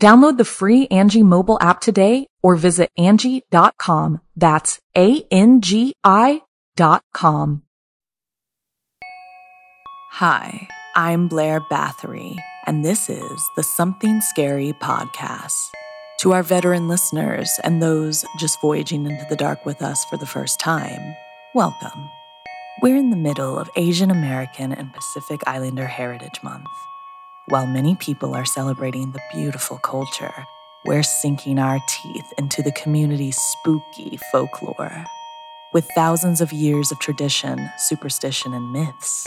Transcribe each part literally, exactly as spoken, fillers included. Download the free Angie mobile app today or visit Angie dot com. That's A N G I dot com. Hi, I'm Blair Bathory, and this is the Something Scary Podcast. To our veteran listeners and those just voyaging into the dark with us for the first time, welcome. We're in the middle of Asian American and Pacific Islander Heritage Month. While many people are celebrating the beautiful culture, we're sinking our teeth into the community's spooky folklore. With thousands of years of tradition, superstition, and myths,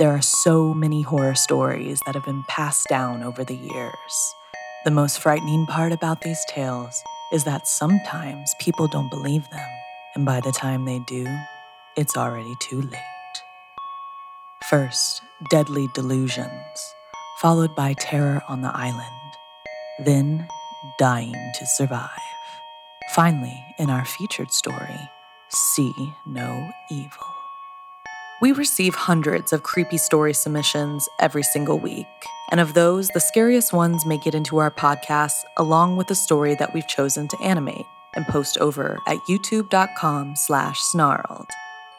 there are so many horror stories that have been passed down over the years. The most frightening part about these tales is that sometimes people don't believe them, and by the time they do, it's already too late. First, deadly delusions, followed by terror on the island, then dying to survive. Finally, in our featured story, See No Evil. We receive hundreds of creepy story submissions every single week, and of those, the scariest ones make it into our podcast along with the story that we've chosen to animate and post over at youtube.com slash snarled.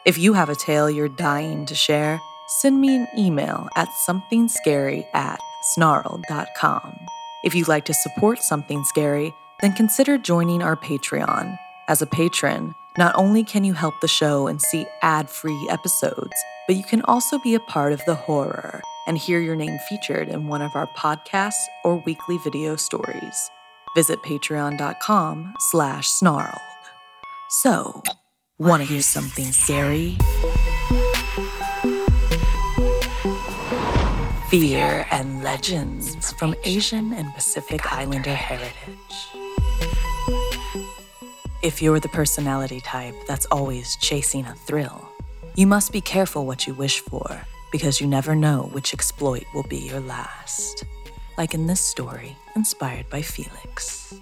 If you have a tale you're dying to share, send me an email at somethingscary at snarled.com. If you'd like to support Something Scary, then consider joining our Patreon. As a patron, not only can you help the show and see ad-free episodes, but you can also be a part of the horror and hear your name featured in one of our podcasts or weekly video stories. Visit patreon.com slash snarled. So, want to hear something scary? Fear and Legends from Asian and Pacific Islander Heritage. If you're the personality type that's always chasing a thrill, you must be careful what you wish for, because you never know which exploit will be your last. Like in this story, inspired by Felix.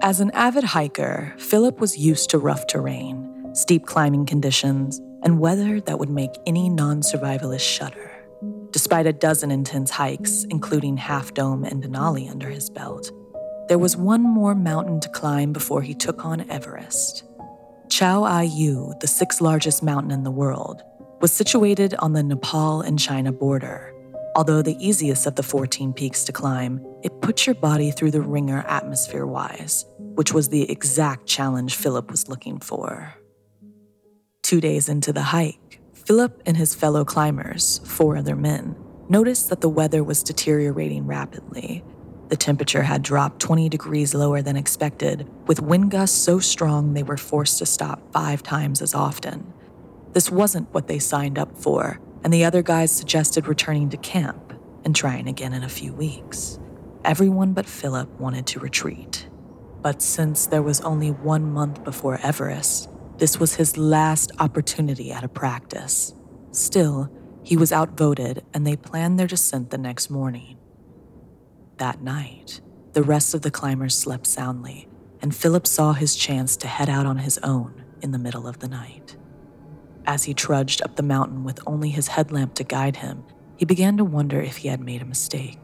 As an avid hiker, Philip was used to rough terrain, steep climbing conditions, and weather that would make any non-survivalist shudder. Despite a dozen intense hikes, including Half Dome and Denali under his belt, there was one more mountain to climb before he took on Everest. Cho Oyu, the sixth largest mountain in the world, was situated on the Nepal and China border. Although the easiest of the fourteen peaks to climb, it put your body through the ringer atmosphere-wise, which was the exact challenge Philip was looking for. Two days into the hike, Philip and his fellow climbers, four other men, noticed that the weather was deteriorating rapidly. The temperature had dropped twenty degrees lower than expected, with wind gusts so strong they were forced to stop five times as often. This wasn't what they signed up for, and the other guys suggested returning to camp and trying again in a few weeks. Everyone but Philip wanted to retreat. But since there was only one month before Everest, this was his last opportunity at a practice. Still, he was outvoted, and they planned their descent the next morning. That night, the rest of the climbers slept soundly, and Philip saw his chance to head out on his own in the middle of the night. As he trudged up the mountain with only his headlamp to guide him, he began to wonder if he had made a mistake.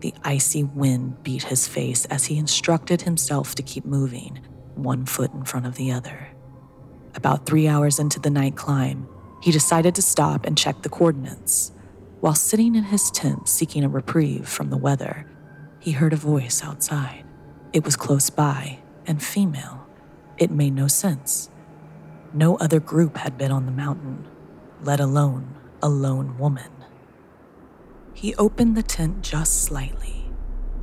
The icy wind beat his face as he instructed himself to keep moving, one foot in front of the other. About three hours into the night climb, he decided to stop and check the coordinates. While sitting in his tent seeking a reprieve from the weather, he heard a voice outside. It was close by and female. It made no sense. No other group had been on the mountain, let alone a lone woman. He opened the tent just slightly,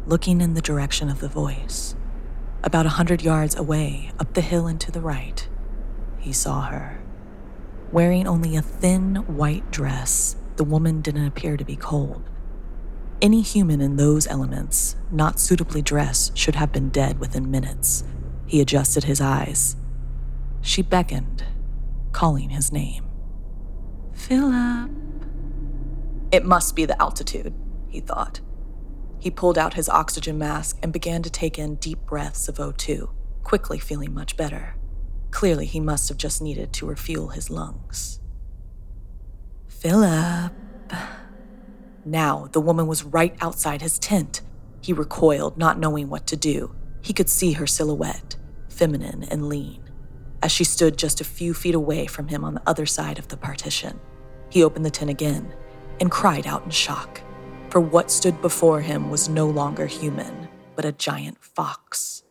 looking in the direction of the voice. About a hundred yards away, up the hill and to the right, he saw her. Wearing only a thin white dress, the woman didn't appear to be cold. Any human in those elements, not suitably dressed, should have been dead within minutes. He adjusted his eyes. She beckoned, calling his name. Philip. It must be the altitude, he thought. He pulled out his oxygen mask and began to take in deep breaths of O two, quickly feeling much better. Clearly, he must have just needed to refuel his lungs. Philip. Now, the woman was right outside his tent. He recoiled, not knowing what to do. He could see her silhouette, feminine and lean, as she stood just a few feet away from him on the other side of the partition. He opened the tent again and cried out in shock, for what stood before him was no longer human, but a giant fox.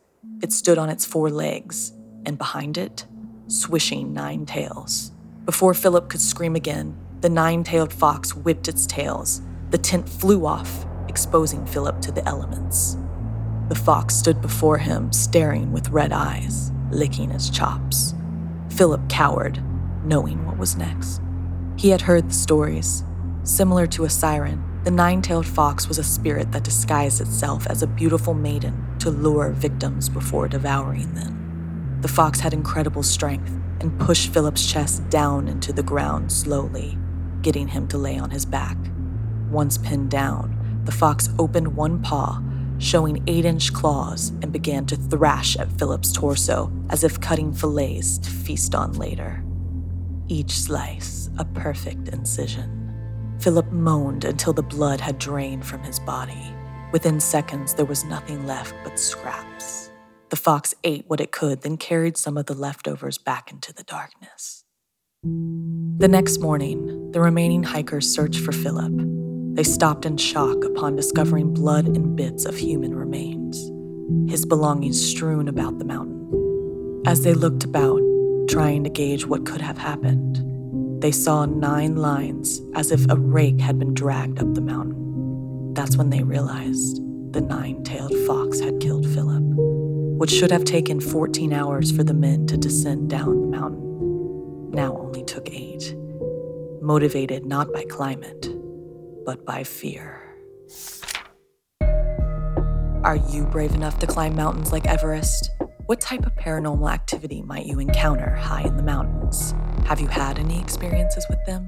It stood on its four legs, and behind it, swishing nine tails. Before Philip could scream again, the nine-tailed fox whipped its tails. The tent flew off, exposing Philip to the elements. The fox stood before him, staring with red eyes, licking his chops. Philip cowered, knowing what was next. He had heard the stories. Similar to a siren, the nine-tailed fox was a spirit that disguised itself as a beautiful maiden to lure victims before devouring them. The fox had incredible strength and pushed Philip's chest down into the ground slowly, getting him to lay on his back. Once pinned down, the fox opened one paw, showing eight-inch claws, and began to thrash at Philip's torso as if cutting fillets to feast on later. Each slice a perfect incision. Philip moaned until the blood had drained from his body. Within seconds, there was nothing left but scraps. The fox ate what it could, then carried some of the leftovers back into the darkness. The next morning, the remaining hikers searched for Philip. They stopped in shock upon discovering blood and bits of human remains, his belongings strewn about the mountain. As they looked about, trying to gauge what could have happened, they saw nine lines as if a rake had been dragged up the mountain. That's when they realized the nine-tailed fox had killed Philip, which should have taken fourteen hours for the men to descend down the mountain. Now only took eight, motivated not by climate, but by fear. Are you brave enough to climb mountains like Everest? What type of paranormal activity might you encounter high in the mountains? Have you had any experiences with them?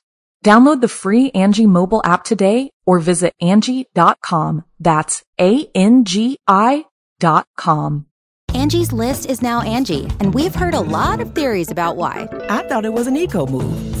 Download the free Angie mobile app today or visit Angie dot com. That's A N G I dot com. Angie's List is now Angie, and we've heard a lot of theories about why. I thought it was an eco move.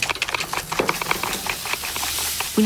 when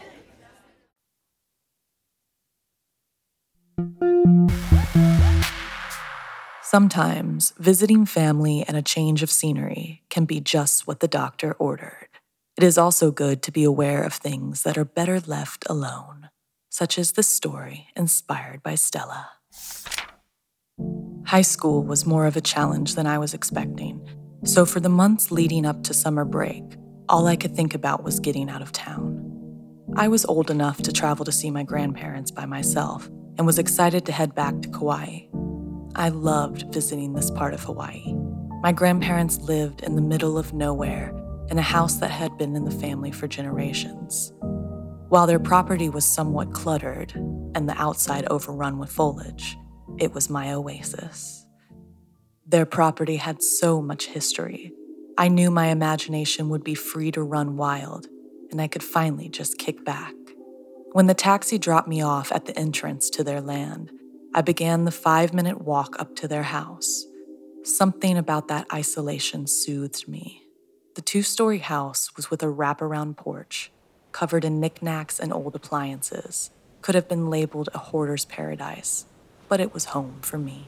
Sometimes visiting family and a change of scenery can be just what the doctor ordered. It is also good to be aware of things that are better left alone, such as this story inspired by Stella. High school was more of a challenge than I was expecting, so for the months leading up to summer break, all I could think about was getting out of town. I was old enough to travel to see my grandparents by myself and was excited to head back to Kauai. I loved visiting this part of Hawaii. My grandparents lived in the middle of nowhere in a house that had been in the family for generations. While their property was somewhat cluttered and the outside overrun with foliage, it was my oasis. Their property had so much history. I knew my imagination would be free to run wild, and I could finally just kick back. When the taxi dropped me off at the entrance to their land, I began the five-minute walk up to their house. Something about that isolation soothed me. The two-story house was with a wraparound porch, covered in knickknacks and old appliances. Could have been labeled a hoarder's paradise, but it was home for me.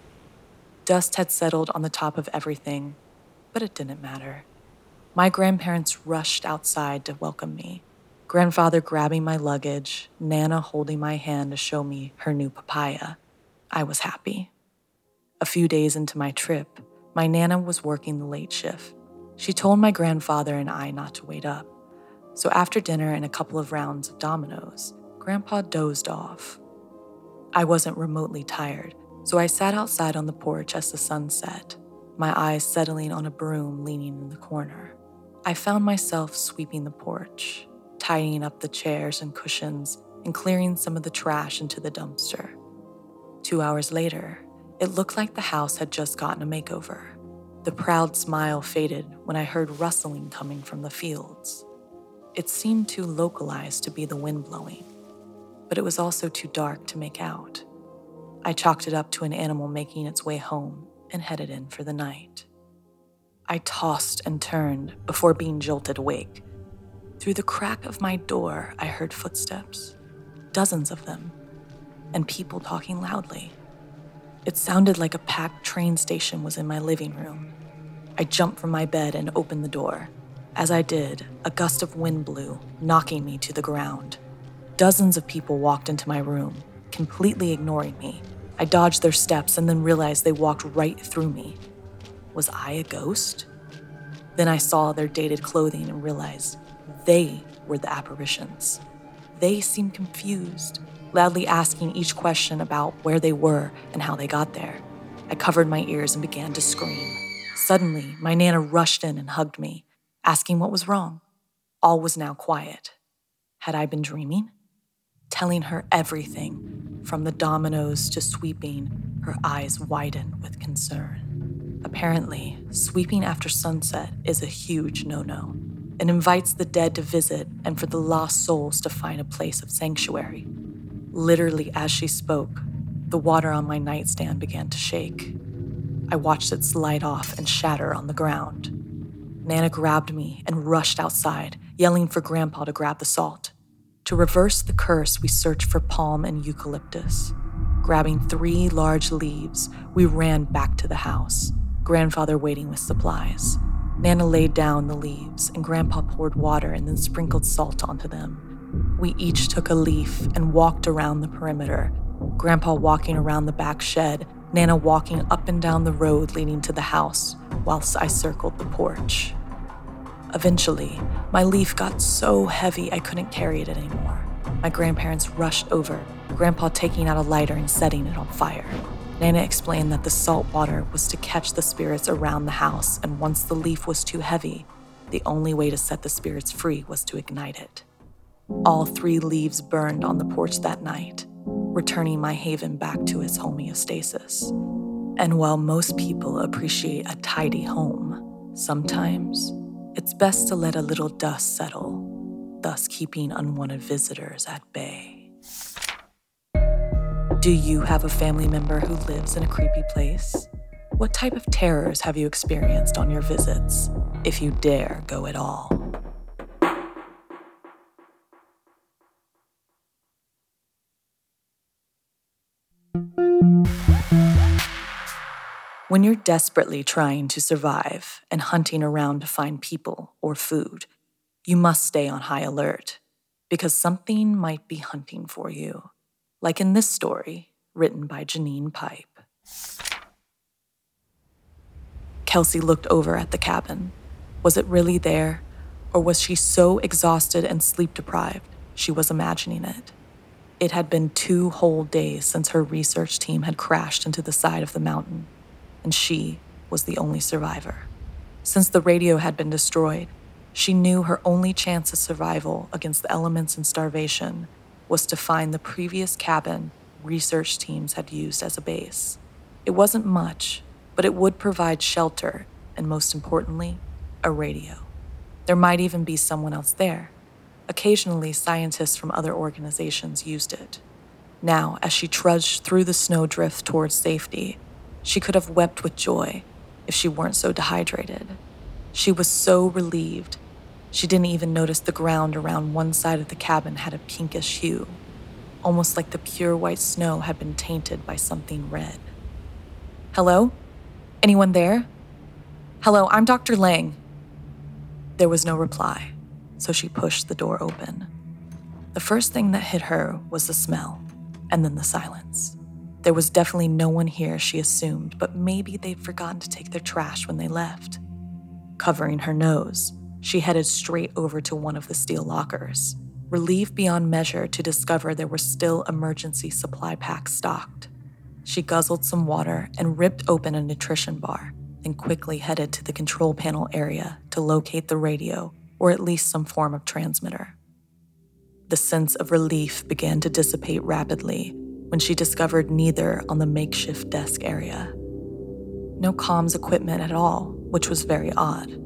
Dust had settled on the top of everything, but it didn't matter. My grandparents rushed outside to welcome me, grandfather grabbing my luggage, Nana holding my hand to show me her new papaya. I was happy. A few days into my trip, my Nana was working the late shift. She told my grandfather and I not to wait up. So after dinner and a couple of rounds of dominoes, Grandpa dozed off. I wasn't remotely tired, so I sat outside on the porch as the sun set, my eyes settling on a broom leaning in the corner. I found myself sweeping the porch, tidying up the chairs and cushions, and clearing some of the trash into the dumpster. Two hours later, it looked like the house had just gotten a makeover. The proud smile faded when I heard rustling coming from the fields. It seemed too localized to be the wind blowing, but it was also too dark to make out. I chalked it up to an animal making its way home and headed in for the night. I tossed and turned before being jolted awake. Through the crack of my door, I heard footsteps, dozens of them, and people talking loudly. It sounded like a packed train station was in my living room. I jumped from my bed and opened the door. As I did, a gust of wind blew, knocking me to the ground. Dozens of people walked into my room, completely ignoring me. I dodged their steps and then realized they walked right through me. Was I a ghost? Then I saw their dated clothing and realized they were the apparitions. They seemed confused, loudly asking each question about where they were and how they got there. I covered my ears and began to scream. Suddenly, my Nana rushed in and hugged me, asking what was wrong. All was now quiet. Had I been dreaming? Telling her everything, from the dominoes to sweeping, her eyes widened with concern. Apparently, sweeping after sunset is a huge no-no. It invites the dead to visit and for the lost souls to find a place of sanctuary. Literally, as she spoke, the water on my nightstand began to shake. I watched it slide off and shatter on the ground. Nana grabbed me and rushed outside, yelling for Grandpa to grab the salt. To reverse the curse, we searched for palm and eucalyptus. Grabbing three large leaves, we ran back to the house, Grandfather waiting with supplies. Nana laid down the leaves, and Grandpa poured water and then sprinkled salt onto them. We each took a leaf and walked around the perimeter, Grandpa walking around the back shed Nana walking up and down the road leading to the house whilst I circled the porch. Eventually, my leaf got so heavy I couldn't carry it anymore. My grandparents rushed over, Grandpa taking out a lighter and setting it on fire. Nana explained that the salt water was to catch the spirits around the house, and once the leaf was too heavy, the only way to set the spirits free was to ignite it. All three leaves burned on the porch that night, returning my haven back to its homeostasis. And while most people appreciate a tidy home, sometimes it's best to let a little dust settle, thus keeping unwanted visitors at bay. Do you have a family member who lives in a creepy place? What type of terrors have you experienced on your visits, if you dare go at all? When you're desperately trying to survive and hunting around to find people or food, you must stay on high alert because something might be hunting for you, like in this story written by Janine Pipe. Kelsey looked over at the cabin. Was it really there, or was she so exhausted and sleep-deprived she was imagining it? It had been two whole days since her research team had crashed into the side of the mountain, and she was the only survivor. Since the radio had been destroyed, she knew her only chance of survival against the elements and starvation was to find the previous cabin research teams had used as a base. It wasn't much, but it would provide shelter, and most importantly, a radio. There might even be someone else there. Occasionally, scientists from other organizations used it. Now, as she trudged through the snowdrift towards safety, she could have wept with joy if she weren't so dehydrated. She was so relieved. She didn't even notice the ground around one side of the cabin had a pinkish hue, almost like the pure white snow had been tainted by something red. Hello? Anyone there? Hello, I'm Doctor Lang. There was no reply, so she pushed the door open. The first thing that hit her was the smell, and then the silence. There was definitely no one here, she assumed, but maybe they'd forgotten to take their trash when they left. Covering her nose, she headed straight over to one of the steel lockers, relieved beyond measure to discover there were still emergency supply packs stocked. She guzzled some water and ripped open a nutrition bar, then quickly headed to the control panel area to locate the radio, or at least some form of transmitter. The sense of relief began to dissipate rapidly when she discovered neither on the makeshift desk area. No comms equipment at all, which was very odd.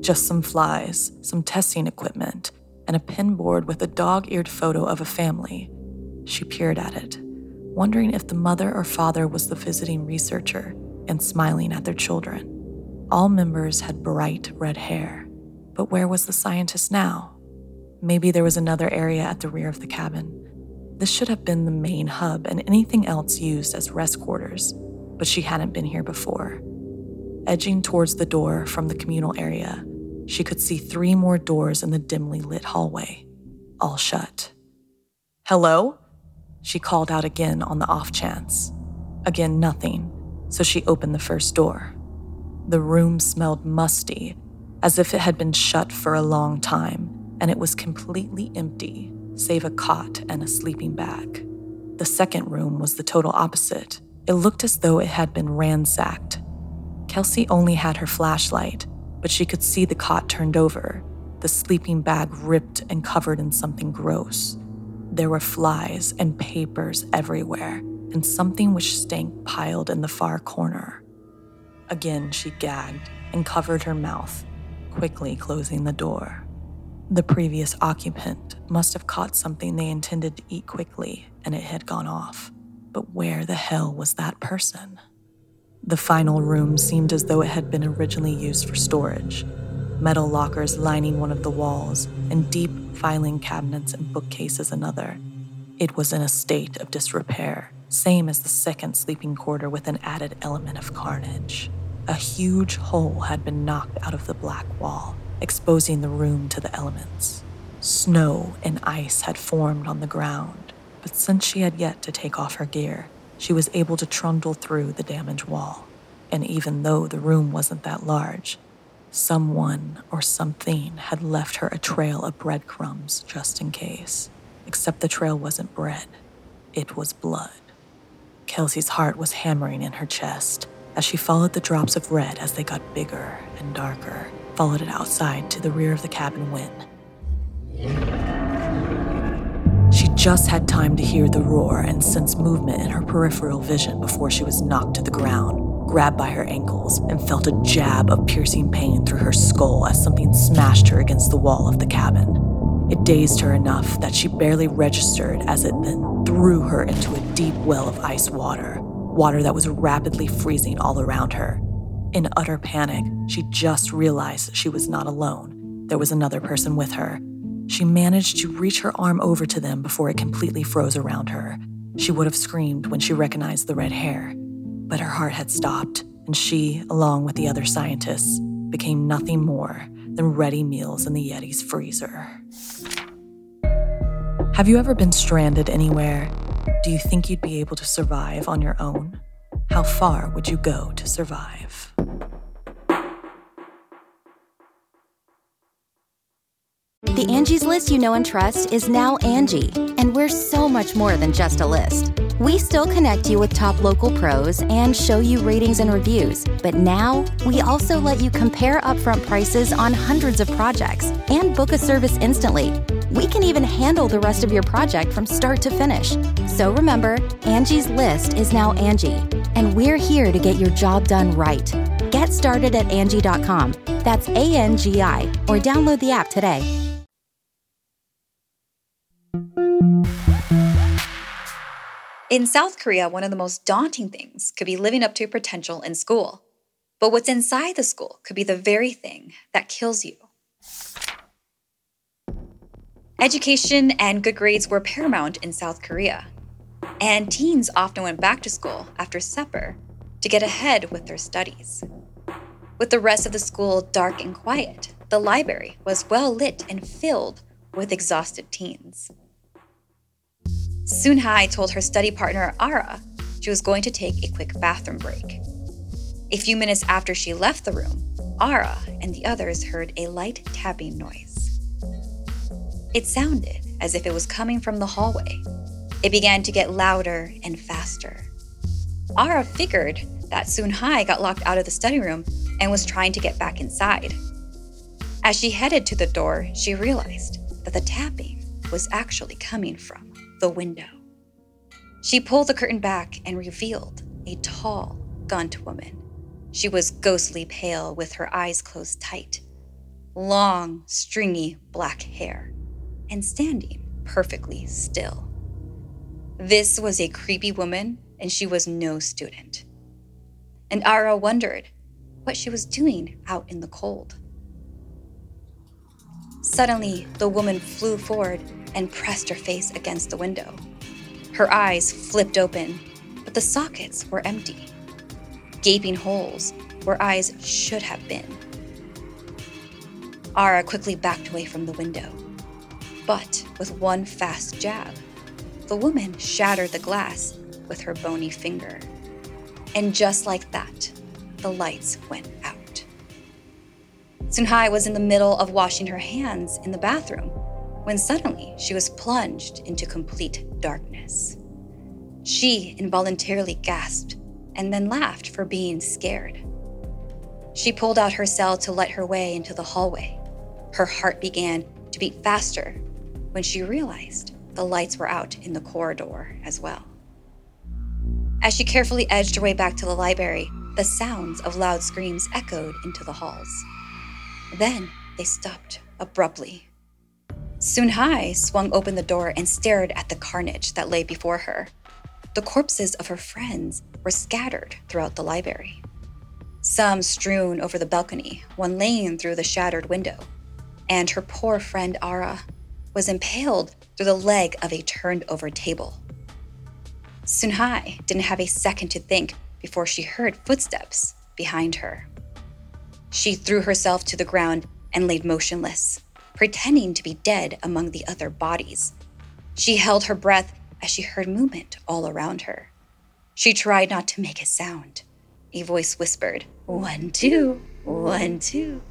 Just some flies, some testing equipment, and a pin board with a dog-eared photo of a family. She peered at it, wondering if the mother or father was the visiting researcher and smiling at their children. All members had bright red hair, but where was the scientist now? Maybe there was another area at the rear of the cabin. This should have been the main hub and anything else used as rest quarters, but she hadn't been here before. Edging towards the door from the communal area, she could see three more doors in the dimly lit hallway, all shut. Hello? She called out again on the off chance. Again, nothing, so she opened the first door. The room smelled musty, as if it had been shut for a long time, and it was completely empty, save a cot and a sleeping bag. The second room was the total opposite. It looked as though it had been ransacked. Kelsey only had her flashlight, but she could see the cot turned over, the sleeping bag ripped and covered in something gross. There were flies and papers everywhere, and something which stank piled in the far corner. Again, she gagged and covered her mouth, quickly closing the door. The previous occupant must have caught something they intended to eat quickly, and it had gone off. But where the hell was that person? The final room seemed as though it had been originally used for storage. Metal lockers lining one of the walls, and deep filing cabinets and bookcases another. It was in a state of disrepair, same as the second sleeping quarter, with an added element of carnage. A huge hole had been knocked out of the black wall, exposing the room to the elements. Snow and ice had formed on the ground, but since she had yet to take off her gear, she was able to trundle through the damaged wall. And even though the room wasn't that large, someone or something had left her a trail of breadcrumbs just in case. Except the trail wasn't bread, it was blood. Kelsey's heart was hammering in her chest as she followed the drops of red as they got bigger and darker, followed it outside to the rear of the cabin when she just had time to hear the roar and sense movement in her peripheral vision before she was knocked to the ground, grabbed by her ankles, and felt a jab of piercing pain through her skull as something smashed her against the wall of the cabin. It dazed her enough that she barely registered as it then threw her into a deep well of ice water, water that was rapidly freezing all around her. In utter panic, she just realized she was not alone. There was another person with her. She managed to reach her arm over to them before it completely froze around her. She would have screamed when she recognized the red hair. But her heart had stopped, and she, along with the other scientists, became nothing more than ready meals in the Yeti's freezer. Have you ever been stranded anywhere? Do you think you'd be able to survive on your own? How far would you go to survive? The Angie's List you know and trust is now Angie, and we're so much more than just a list. We still connect you with top local pros and show you ratings and reviews, but now we also let you compare upfront prices on hundreds of projects and book a service instantly. We can even handle the rest of your project from start to finish. So remember, Angie's List is now Angie, and we're here to get your job done right. Get started at Angie dot com. That's A N G I, or download the app today. In South Korea, one of the most daunting things could be living up to your potential in school. But what's inside the school could be the very thing that kills you. Education and good grades were paramount in South Korea, and teens often went back to school after supper to get ahead with their studies. With the rest of the school dark and quiet, the library was well lit and filled with exhausted teens. Soon-Hai told her study partner, Ara, she was going to take a quick bathroom break. A few minutes after she left the room, Ara and the others heard a light tapping noise. It sounded as if it was coming from the hallway. It began to get louder and faster. Ara figured that Soon-Hai got locked out of the study room and was trying to get back inside. As she headed to the door, she realized that the tapping was actually coming from the window. She pulled the curtain back and revealed a tall, gaunt woman. She was ghostly pale with her eyes closed tight, long, stringy black hair, and standing perfectly still. This was a creepy woman, and she was no student. And Ara wondered what she was doing out in the cold. Suddenly, the woman flew forward and pressed her face against the window. Her eyes flipped open, but the sockets were empty, gaping holes where eyes should have been. Ara quickly backed away from the window, but with one fast jab, the woman shattered the glass with her bony finger. And just like that, the lights went out. Soon-Hai was in the middle of washing her hands in the bathroom when suddenly she was plunged into complete darkness. She involuntarily gasped and then laughed for being scared. She pulled out her cell to light her way into the hallway. Her heart began to beat faster when she realized the lights were out in the corridor as well. As she carefully edged her way back to the library, the sounds of loud screams echoed into the halls. Then they stopped abruptly. Soon-Hai swung open the door and stared at the carnage that lay before her. The corpses of her friends were scattered throughout the library. Some strewn over the balcony, one laying through the shattered window. And her poor friend Ara was impaled through the leg of a turned-over table. Soon-Hai didn't have a second to think before she heard footsteps behind her. She threw herself to the ground and laid motionless, pretending to be dead among the other bodies. She held her breath as she heard movement all around her. She tried not to make a sound. A voice whispered, "One, two, one, two."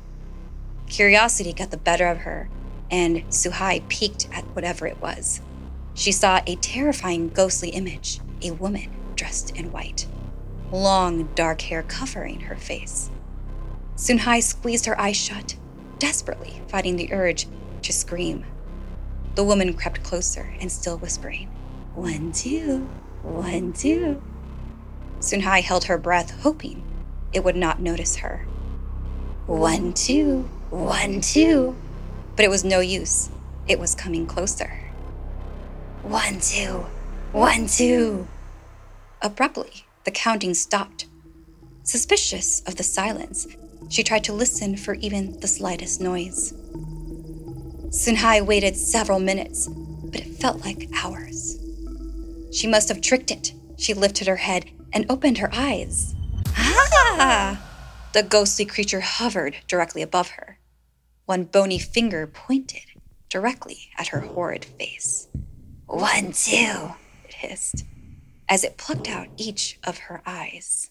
Curiosity got the better of her, and Soon-Hai peeked at whatever it was. She saw a terrifying ghostly image, a woman dressed in white, long dark hair covering her face. Soon-Hai squeezed her eyes shut, desperately fighting the urge to scream. The woman crept closer and still whispering, "One, two, one, two." Soon-Hai held her breath, hoping it would not notice her. "One, two, one, two." But it was no use. It was coming closer. "One, two, one, two." Abruptly, the counting stopped. Suspicious of the silence, she tried to listen for even the slightest noise. Soon-Hai waited several minutes, but it felt like hours. She must have tricked it. She lifted her head and opened her eyes. Ah! The ghostly creature hovered directly above her. One bony finger pointed directly at her horrid face. "One, two," it hissed, as it plucked out each of her eyes.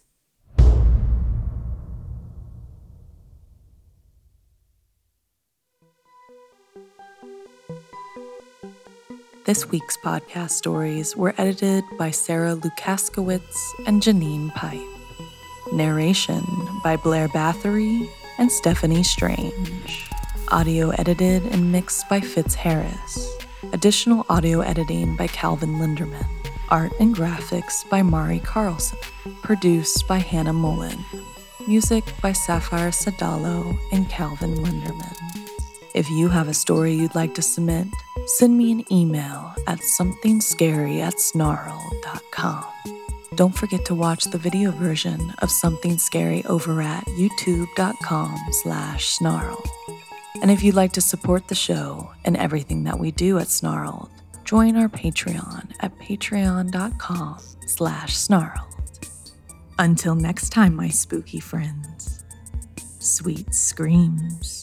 This week's podcast stories were edited by Sarah Lukaszkiewicz and Janine Pipe. Narration by Blair Bathory and Stephanie Strange. Audio edited and mixed by Fitz Harris. Additional audio editing by Calvin Linderman. Art and graphics by Mari Carlson. Produced by Hannah Mullen. Music by Sapphire Sadalo and Calvin Linderman. If you have a story you'd like to submit, send me an email at somethingscary at snarled dot com. Don't forget to watch the video version of Something Scary over at youtube dot com slash snarled. And if you'd like to support the show and everything that we do at Snarled, join our Patreon at patreon dot com slash snarled. Until next time, my spooky friends, sweet screams.